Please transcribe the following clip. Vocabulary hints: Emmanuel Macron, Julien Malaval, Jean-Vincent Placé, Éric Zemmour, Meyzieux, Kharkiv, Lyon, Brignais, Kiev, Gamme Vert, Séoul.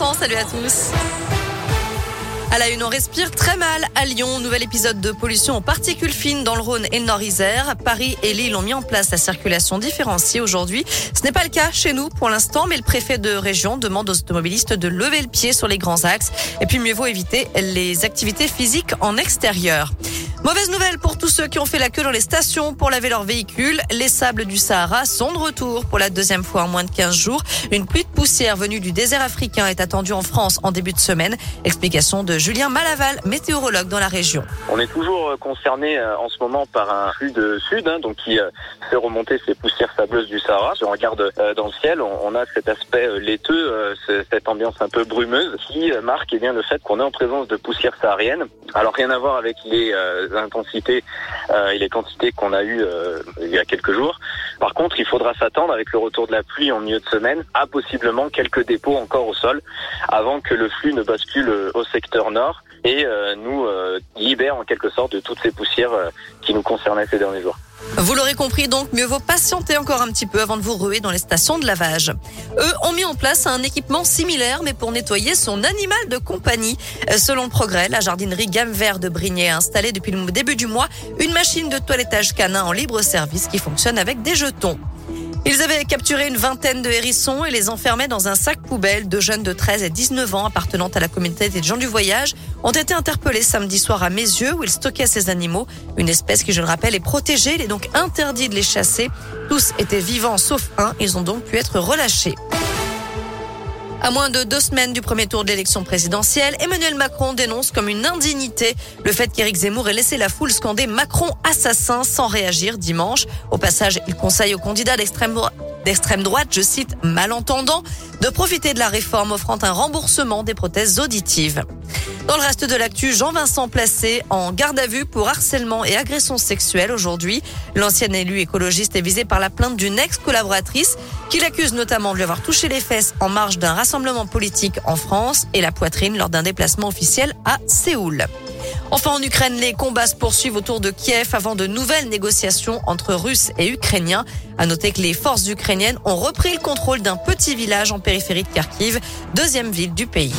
Vincent, salut à tous. À la une, on respire très mal à Lyon. Nouvel épisode de pollution aux particules fines dans le Rhône et le Nord-Isère. Paris et Lille ont mis en place la circulation différenciée aujourd'hui. Ce n'est pas le cas chez nous pour l'instant, mais le préfet de région demande aux automobilistes de lever le pied sur les grands axes. Et puis mieux vaut éviter les activités physiques en extérieur. Mauvaise nouvelle pour tous ceux qui ont fait la queue dans les stations pour laver leur véhicule. Les sables du Sahara sont de retour pour la deuxième fois en moins de 15 jours. Une pluie de poussière venue du désert africain est attendue en France en début de semaine. Explication de Julien Malaval, météorologue dans la région. On est toujours concerné en ce moment par un flux de sud, donc qui fait remonter ces poussières sableuses du Sahara. Si on regarde dans le ciel, on a cet aspect laiteux, cette ambiance un peu brumeuse qui marque le fait qu'on est en présence de poussière saharienne. Alors rien à voir avec les intensités et les quantités qu'on a eues il y a quelques jours. Par contre, il faudra s'attendre avec le retour de la pluie en milieu de semaine à possiblement quelques dépôts encore au sol avant que le flux ne bascule au secteur nord et nous libère en quelque sorte de toutes ces poussières qui nous concernaient ces derniers jours. Vous l'aurez compris donc, mieux vaut patienter encore un petit peu avant de vous ruer dans les stations de lavage. Eux ont mis en place un équipement similaire mais pour nettoyer son animal de compagnie. Selon le Progrès, la jardinerie Gamme Vert de Brignais a installé depuis le début du mois une machine de toilettage canin en libre service qui fonctionne avec des jetons. Ils avaient capturé une vingtaine de hérissons et les enfermaient dans un sac poubelle. Deux jeunes de 13 et 19 ans appartenant à la communauté des gens du voyage ont été interpellés samedi soir à Meyzieux où ils stockaient ces animaux. Une espèce qui, je le rappelle, est protégée. Il est donc interdit de les chasser. Tous étaient vivants sauf un. Ils ont donc pu être relâchés. À moins de 2 semaines du premier tour de l'élection présidentielle, Emmanuel Macron dénonce comme une indignité le fait qu'Éric Zemmour ait laissé la foule scander « Macron assassin » sans réagir dimanche. Au passage, il conseille aux candidats d'extrême droite, je cite « malentendants », de profiter de la réforme offrant un remboursement des prothèses auditives. Dans le reste de l'actu, Jean-Vincent Placé en garde à vue pour harcèlement et agression sexuelle aujourd'hui. L'ancien élu écologiste est visé par la plainte d'une ex-collaboratrice qui l'accuse notamment de lui avoir touché les fesses en marge d'un rassemblement politique en France et la poitrine lors d'un déplacement officiel à Séoul. Enfin, en Ukraine, les combats se poursuivent autour de Kiev avant de nouvelles négociations entre Russes et Ukrainiens. À noter que les forces ukrainiennes ont repris le contrôle d'un petit village en périphérie de Kharkiv, deuxième ville du pays.